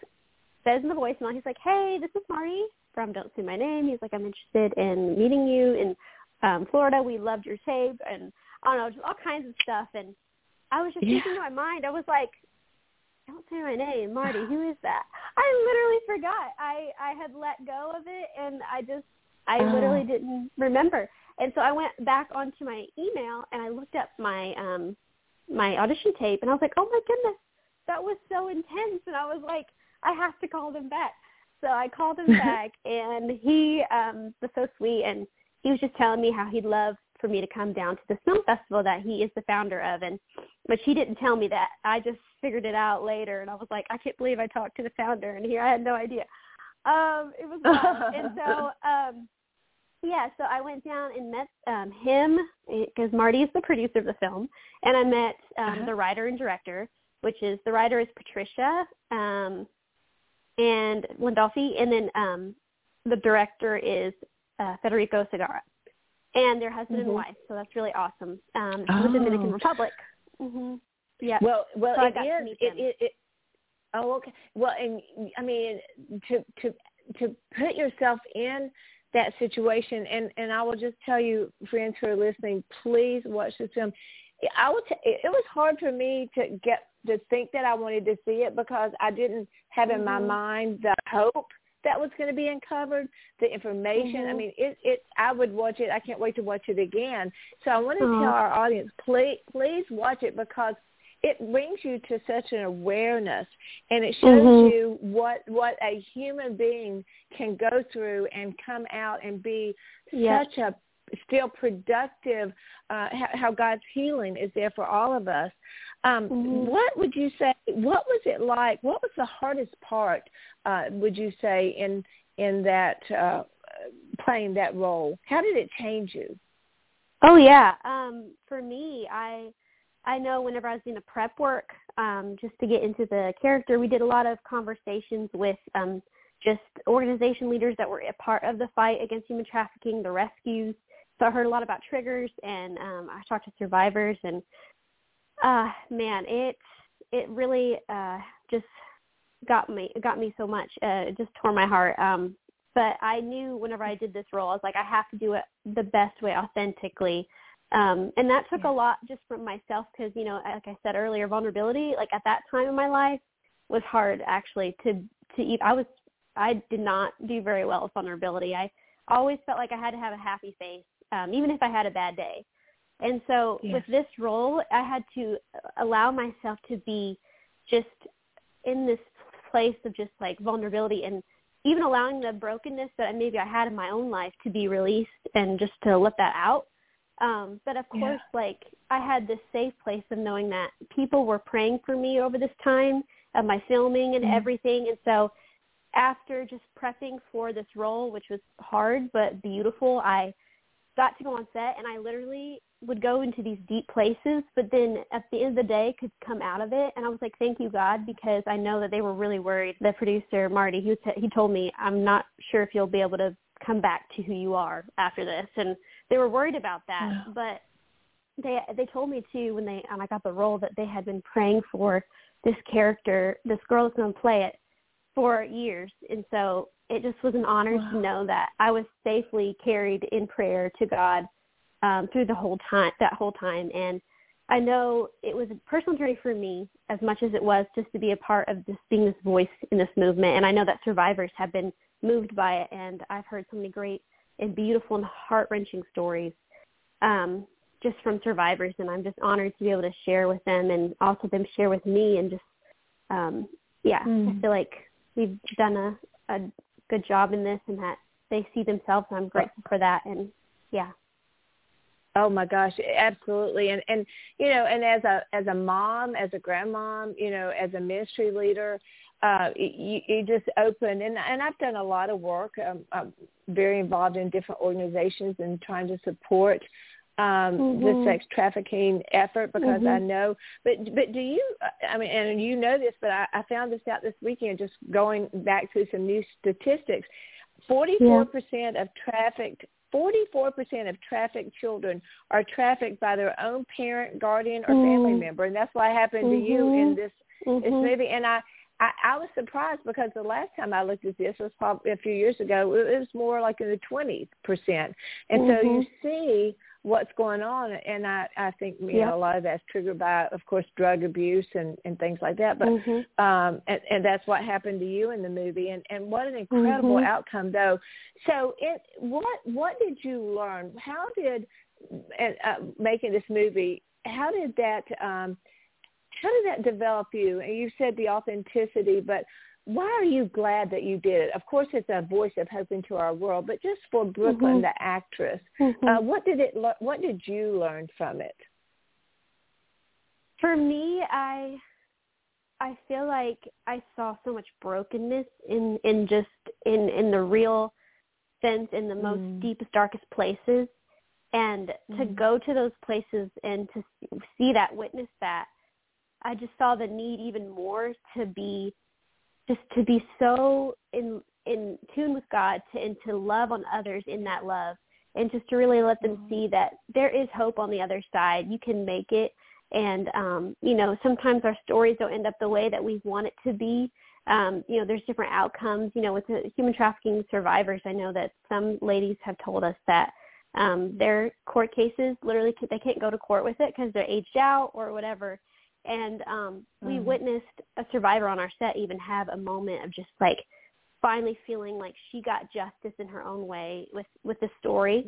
says in the voicemail, he's like, "Hey, this is Marty from Don't Say My Name." He's like, "I'm interested in meeting you in Florida. We loved your tape," and I don't know, just all kinds of stuff. And I was just thinking in my mind, I was like, "Don't Say My Name, Marty, who is that?" I literally forgot. I had let go of it, and I literally didn't remember. And so I went back onto my email, and I looked up my my audition tape, and I was like, "Oh, my goodness, that was so intense." And I was like, "I have to call them back." So I called him back, and he was so sweet, and he was just telling me how he'd love for me to come down to the film festival that he is the founder of, but he didn't tell me that. I just figured it out later, and I was like, I can't believe I talked to the founder, and here I had no idea. It was wild. And so, so I went down and met him, because Marty is the producer of the film, and I met the writer and director, which is, the writer is Patricia and Lindolfi, and then the director is Federico Segarra. And they're husband and wife, so that's really awesome. With the Dominican Republic. Mm-hmm. Yeah. Well, so okay. Well, and I mean, to put yourself in that situation, and I will just tell you, friends who are listening, please watch this film. It was hard for me to get to think that I wanted to see it, because I didn't have in my mind the hope that was going to be uncovered, the information. I mean, I would watch it. I can't wait to watch it again. So I want to tell our audience, please watch it, because it brings you to such an awareness, and it shows you what a human being can go through and come out and be such a still productive, how God's healing is there for all of us. What would you say, what was it like, what was the hardest part, would you say, in that, playing that role? How did it change you? Oh, yeah. For me, I know whenever I was doing the prep work, just to get into the character, we did a lot of conversations with just organization leaders that were a part of the fight against human trafficking, the rescues. So I heard a lot about triggers, and I talked to survivors, and man, it really just got me so much. It just tore my heart. But I knew whenever I did this role, I was like, I have to do it the best way, authentically. And that took a lot just from myself, because like I said earlier, vulnerability, like at that time in my life, was hard actually to I did not do very well with vulnerability. I always felt like I had to have a happy face, even if I had a bad day. And so with this role, I had to allow myself to be just in this place of just like vulnerability, and even allowing the brokenness that maybe I had in my own life to be released, and just to let that out. But of course, like I had this safe place of knowing that people were praying for me over this time of my filming and everything. And so after just prepping for this role, which was hard but beautiful, I got to go on set, and I literally would go into these deep places, but then at the end of the day could come out of it. And I was like, thank you, God, because I know that they were really worried. The producer, Marty, he told me, I'm not sure if you'll be able to come back to who you are after this. And they were worried about that. Yeah. But they told me, too, when I got the role, that they had been praying for this character, this girl that's going to play it, for years. And so it just was an honor to know that I was safely carried in prayer to God through that whole time. And I know it was a personal journey for me as much as it was just to be a part of just being this voice in this movement. And I know that survivors have been moved by it, and I've heard so many great and beautiful and heart-wrenching stories just from survivors, and I'm just honored to be able to share with them and also them share with me. And just, I feel like we've done a good job in this and that they see themselves, and I'm grateful for that. And, yeah. Oh my gosh, absolutely. And you know, and as a mom, as a grandmom, you know, as a ministry leader, you just open. And I've done a lot of work. I'm very involved in different organizations and trying to support the sex trafficking effort, because I know. But do you? I mean, and you know this, but I found this out this weekend. Just going back through some new statistics, 44% of trafficked. 44% of trafficked children are trafficked by their own parent, guardian, or family member, and that's what happened to you in this movie. And I was surprised, because the last time I looked at this was probably a few years ago. It was more like in the 20%. And so you see what's going on, and I think you know, a lot of that's triggered by, of course, drug abuse and things like that. But and that's what happened to you in the movie, and what an incredible outcome, though. So what did you learn? How did making this movie? How did that develop you? And you said the authenticity, but why are you glad that you did it? Of course, it's a voice of hope into our world, but just for Brooklyn, the actress, what did you learn from it? For me, I feel like I saw so much brokenness in the real sense, in the most deepest, darkest places, and to go to those places and to see that, witness that, I just saw the need even more to be so in tune with God and to love on others in that love, and just to really let them see that there is hope on the other side. You can make it. And, you know, sometimes our stories don't end up the way that we want it to be. You know, there's different outcomes. You know, with the human trafficking survivors, I know that some ladies have told us that their court cases, literally they can't go to court with it because they're aged out or whatever. And we witnessed a survivor on our set even have a moment of just like finally feeling like she got justice in her own way with the story,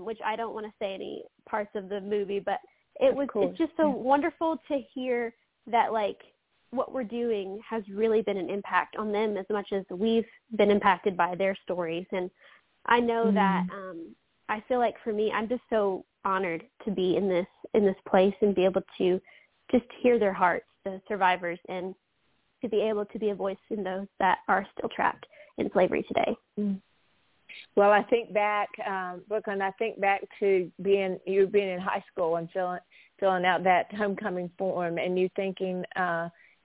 which I don't want to say any parts of the movie, but it's just so wonderful to hear that like what we're doing has really been an impact on them as much as we've been impacted by their stories. And I know that I feel like for me, I'm just so honored to be in this place and be able to just hear their hearts, the survivors, and to be able to be a voice in those that are still trapped in slavery today. Well, I think back, Brooklyn, to you being in high school and filling out that homecoming form, and you thinking,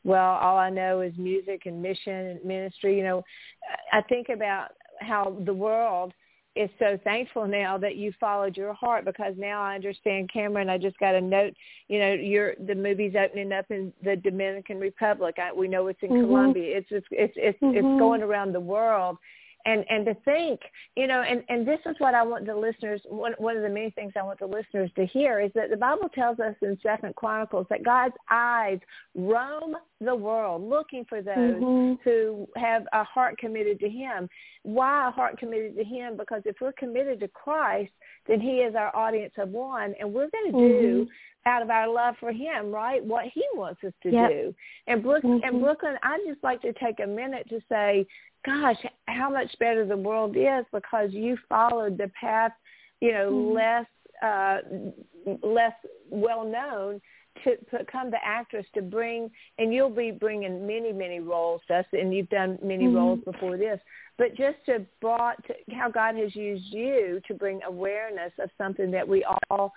well, all I know is music and mission and ministry. You know, I think about how the world is so thankful now that you followed your heart, because now I understand, Cameron, I just got a note, you know, the movie's opening up in the Dominican Republic. We know it's in Colombia. It's going around the world. And to think, you know, and this is what I want the listeners, one of the many things I want the listeners to hear is that the Bible tells us in Second Chronicles that God's eyes roam the world looking for those who have a heart committed to him. Why a heart committed to him? Because if we're committed to Christ, then he is our audience of one, and we're going to do out of our love for him, right, what he wants us to do. And Brooklyn, I'd just like to take a minute to say, gosh, how much better the world is because you followed the path, you know, less well known, to become the actress, to bring, and you'll be bringing many, many roles to us, and you've done many roles before this, but just to how God has used you to bring awareness of something that we all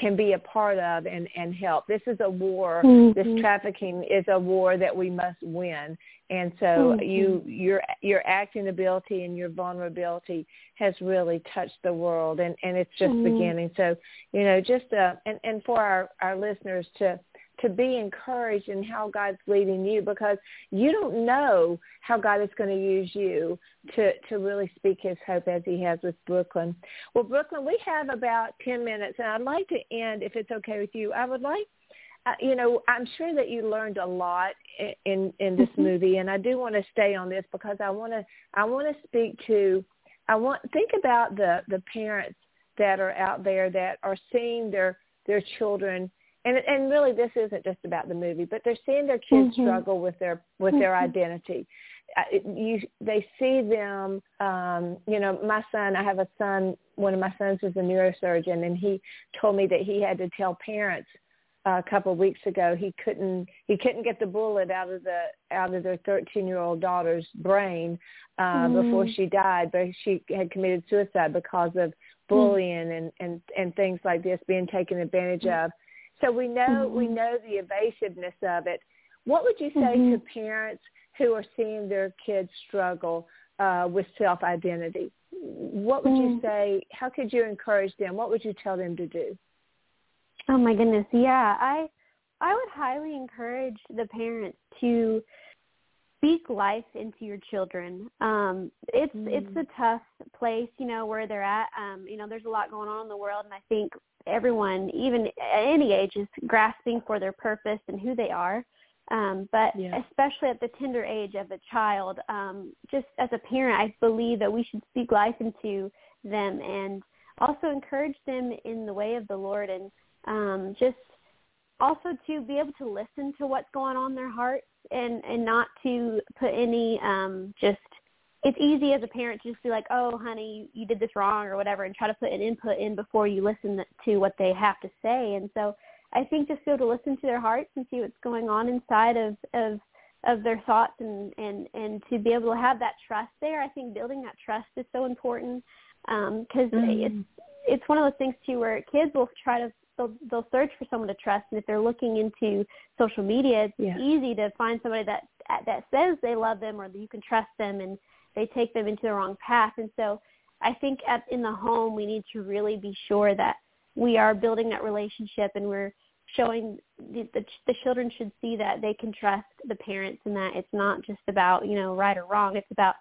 can be a part of and help. This is a war. This trafficking is a war that we must win. And so your acting ability and your vulnerability has really touched the world, and it's just beginning. So, you know, just and for our listeners to to be encouraged in how God's leading you, because you don't know how God is going to use you to really speak his hope as he has with Brooklyn. Well, Brooklyn, we have about 10 minutes, and I'd like to end, if it's okay with you. I would like, I'm sure that you learned a lot in this movie, and I do want to stay on this because I want to speak to, think about the parents that are out there that are seeing their children, and really this isn't just about the movie, but they're seeing their kids mm-hmm. struggle with mm-hmm. their identity. They see them, one of my sons is a neurosurgeon, and he told me that he had to tell parents a couple of weeks ago he couldn't get the bullet out of their 13-year-old daughter's brain before she died, but she had committed suicide because of bullying and things like this, being taken advantage of. So we know the evasiveness of it. What would you say to parents who are seeing their kids struggle with self-identity? What would you say? How could you encourage them? What would you tell them to do? Oh, my goodness. Yeah, I would highly encourage the parents to speak life into your children. It's a tough place, where they're at. There's a lot going on in the world, and I think everyone, even at any age, is grasping for their purpose and who they are. But especially at the tender age of a child, just as a parent, I believe that we should speak life into them and also encourage them in the way of the Lord, and just also to be able to listen to what's going on in their hearts, and not to put any it's easy as a parent to just be like, oh, honey, you did this wrong or whatever, and try to put an input in before you listen to what they have to say. And so I think just be able to listen to their hearts and see what's going on inside of their thoughts, and to be able to have that trust there. I think building that trust is so important, because it's one of those things, too, where kids will try to they'll search for someone to trust, and if they're looking into social media, it's easy to find somebody that says they love them or that you can trust them, and they take them into the wrong path. And so I think in the home, we need to really be sure that we are building that relationship, and we're showing the children should see that they can trust the parents, and that it's not just about, right or wrong. It's about,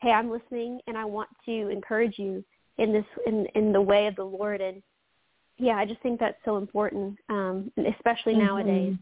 hey, I'm listening, and I want to encourage you in this, in the way of the Lord. And yeah, I just think that's so important, especially nowadays.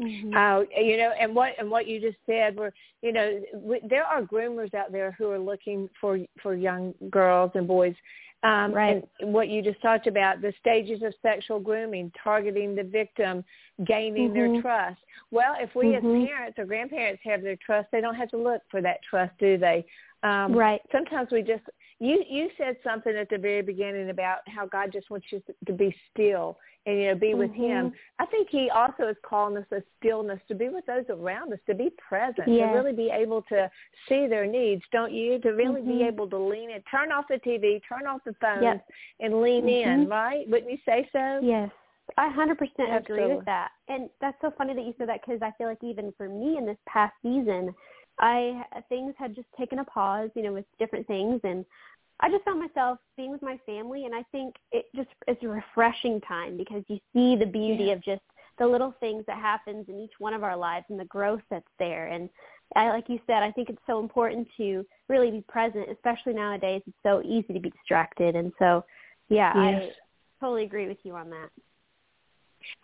Mm-hmm. And what you just said, there are groomers out there who are looking for young girls and boys. Right. And what you just talked about, the stages of sexual grooming, targeting the victim, gaining their trust. Well, if we as parents or grandparents have their trust, they don't have to look for that trust, do they? Right. Sometimes we just... You said something at the very beginning about how God just wants you to be still and, be with him. I think he also is calling us a stillness, to be with those around us, to be present, to really be able to see their needs, don't you? To really be able to lean in, turn off the TV, turn off the phones, and lean in, right? Wouldn't you say so? Yes, I 100% agree with that. And that's so funny that you said that, because I feel like even for me in this past season, things had just taken a pause, with different things, and I just found myself being with my family, and I think it's a refreshing time, because you see the beauty of just the little things that happens in each one of our lives and the growth that's there. And like you said, I think it's so important to really be present, especially nowadays. It's so easy to be distracted, and so I totally agree with you on that.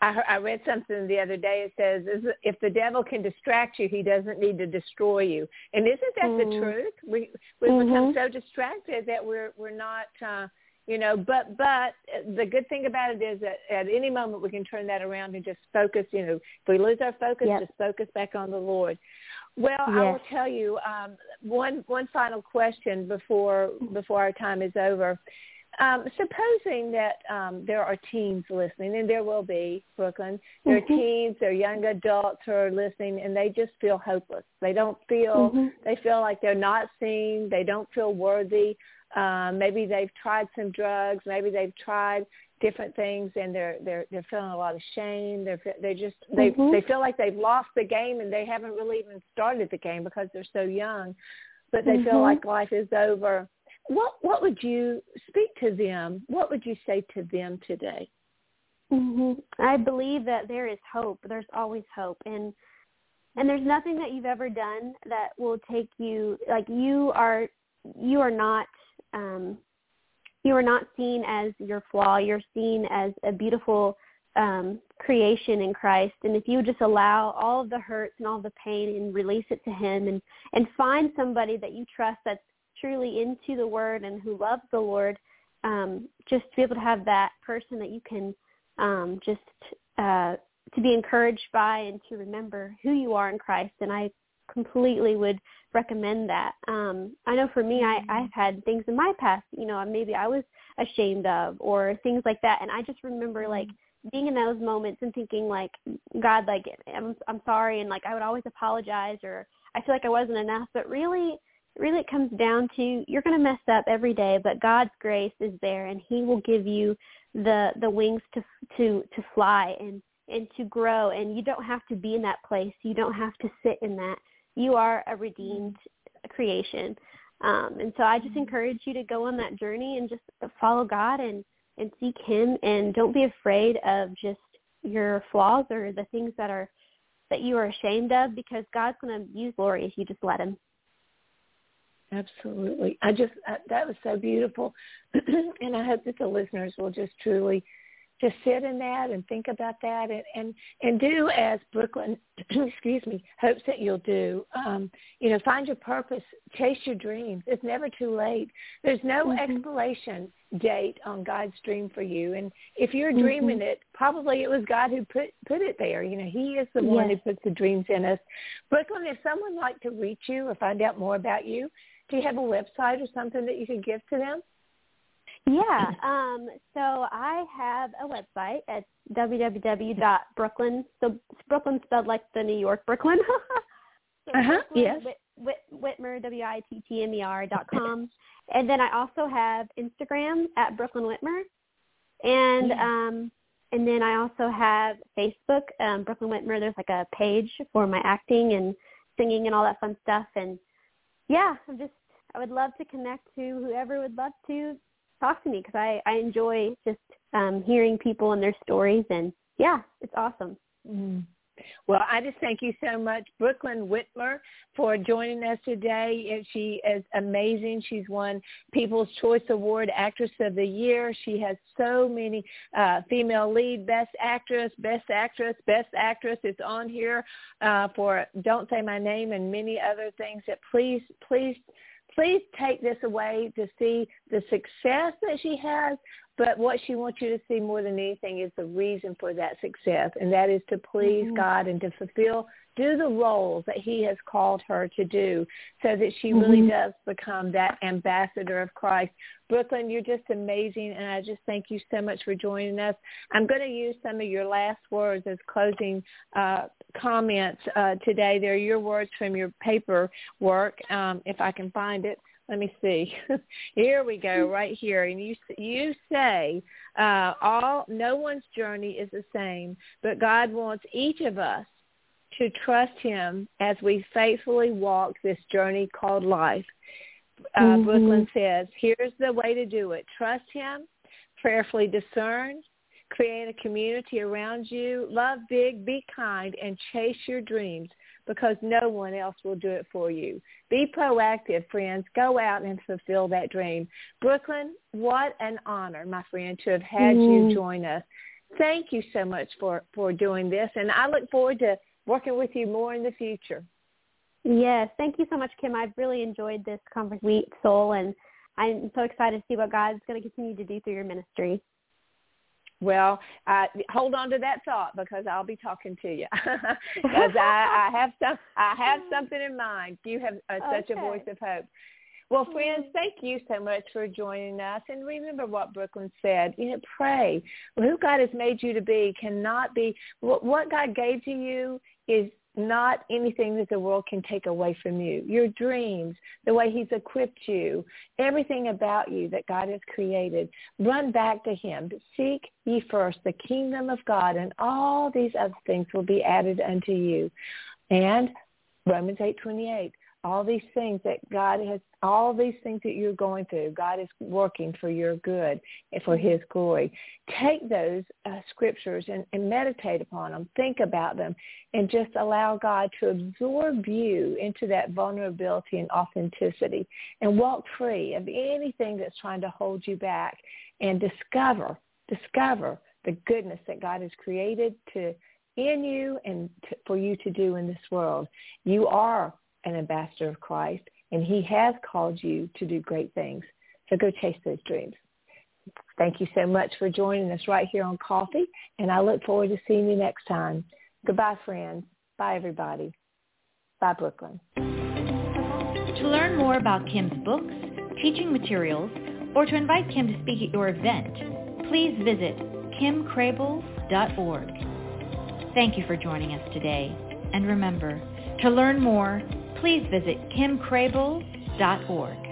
I read something the other day. It says, if the devil can distract you, he doesn't need to destroy you. And isn't that the truth? We become so distracted that we're not, but the good thing about it is that at any moment we can turn that around and just focus, if we lose our focus, just focus back on the Lord. Well, I will tell you one final question before our time is over. Supposing that there are teens listening, and there will be, Brooklyn, there are teens, there are young adults who are listening, and they just feel hopeless. They feel like they're not seen. They don't feel worthy. Maybe they've tried some drugs. Maybe they've tried different things, and they're feeling a lot of shame. They feel like they've lost the game, and they haven't really even started the game because they're so young, but they feel like life is over. What would you say to them today? Mm-hmm. I believe that there is hope. There's always hope. And there's nothing that you've ever done that will take you, like, you are not seen as your flaw. You're seen as a beautiful creation in Christ. And if you just allow all of the hurts and all the pain and release it to him and find somebody that you trust that's truly into the word and who loves the Lord, just to be able to have that person that you can to be encouraged by and to remember who you are in Christ. And I completely would recommend that. I know for me, I've had things in my past, you know, maybe I was ashamed of or things like that. And I just remember, like, being in those moments and thinking, like, God, like, I'm sorry. And, like, I would always apologize, or I feel like I wasn't enough. But really it comes down to, you're going to mess up every day, but God's grace is there, and he will give you the wings to fly and to grow. And you don't have to be in that place. You don't have to sit in that. You are a redeemed creation. And so I just encourage you to go on that journey and just follow God and seek him, and don't be afraid of just your flaws or the things that you are ashamed of, because God's going to use glory if you just let him. Absolutely. That was so beautiful. And I hope that the listeners will just truly just sit in that and think about that and do as Brooklyn, hopes that you'll do. Find your purpose, chase your dreams. It's never too late. There's no expiration date on God's dream for you. And if you're dreaming it, probably it was God who put it there. You know, he is the one who puts the dreams in us. Brooklyn, if someone would like to reach you or find out more about you, do you have a website or something that you could give to them? Yeah, so I have a website at www.brooklyn, so Brooklyn spelled like the New York Brooklyn, Wittmer, WITTMER.com. And then I also have Instagram at Brooklyn Wittmer, and then I also have Facebook, Brooklyn Wittmer. There's like a page for my acting and singing and all that fun stuff. And I would love to connect to whoever would love to talk to me, because I enjoy just hearing people and their stories, and it's awesome. Well, I just thank you so much, Brooklyn Wittmer, for joining us today. She is amazing. She's won People's Choice Award Actress of the Year. She has so many female lead, Best Actress. It's on here for Don't Say My Name and many other things. That please take this away to see the success that she has, but what she wants you to see more than anything is the reason for that success, and that is to please God and to do the roles that he has called her to do, so that she really does become that ambassador of Christ. Brooklyn, you're just amazing, and I just thank you so much for joining us. I'm going to use some of your last words as closing comments today. They're your words from your paper work, if I can find it. Let me see. Here we go, right here. And you say, no one's journey is the same, but God wants each of us to trust him as we faithfully walk this journey called life. Brooklyn says, here's the way to do it. Trust him, prayerfully discern, create a community around you, love big, be kind, and chase your dreams, because no one else will do it for you. Be proactive, friends. Go out and fulfill that dream. Brooklyn, what an honor, my friend, to have had you join us. Thank you so much for doing this, and I look forward to working with you more in the future. Yes, thank you so much, Kim. I've really enjoyed this conversation, sweet soul, and I'm so excited to see what God's going to continue to do through your ministry. Well, hold on to that thought, because I'll be talking to you. Because I have something in mind. You have such a voice of hope. Well, friends, thank you so much for joining us. And remember what Brooklyn said. Pray. Who God has made you to be cannot be. What God gave to you is not anything that the world can take away from you. Your dreams, the way he's equipped you, everything about you that God has created, run back to him. Seek ye first the kingdom of God, and all these other things will be added unto you. And Romans 8:28, all these things that God has, all these things that you're going through, God is working for your good and for his glory. Take those scriptures and meditate upon them, think about them, and just allow God to absorb you into that vulnerability and authenticity, and walk free of anything that's trying to hold you back, and discover the goodness that God has created in you and for you to do in this world. You are an ambassador of Christ, and he has called you to do great things. So go chase those dreams. Thank you so much for joining us right here on Coffee, and I look forward to seeing you next time. Goodbye, friends. Bye, everybody. Bye, Brooklyn. To learn more about Kim's books, teaching materials, or to invite Kim to speak at your event, please visit kimcrabill.org. Thank you for joining us today. And remember, to learn more, please visit kimcrabill.org.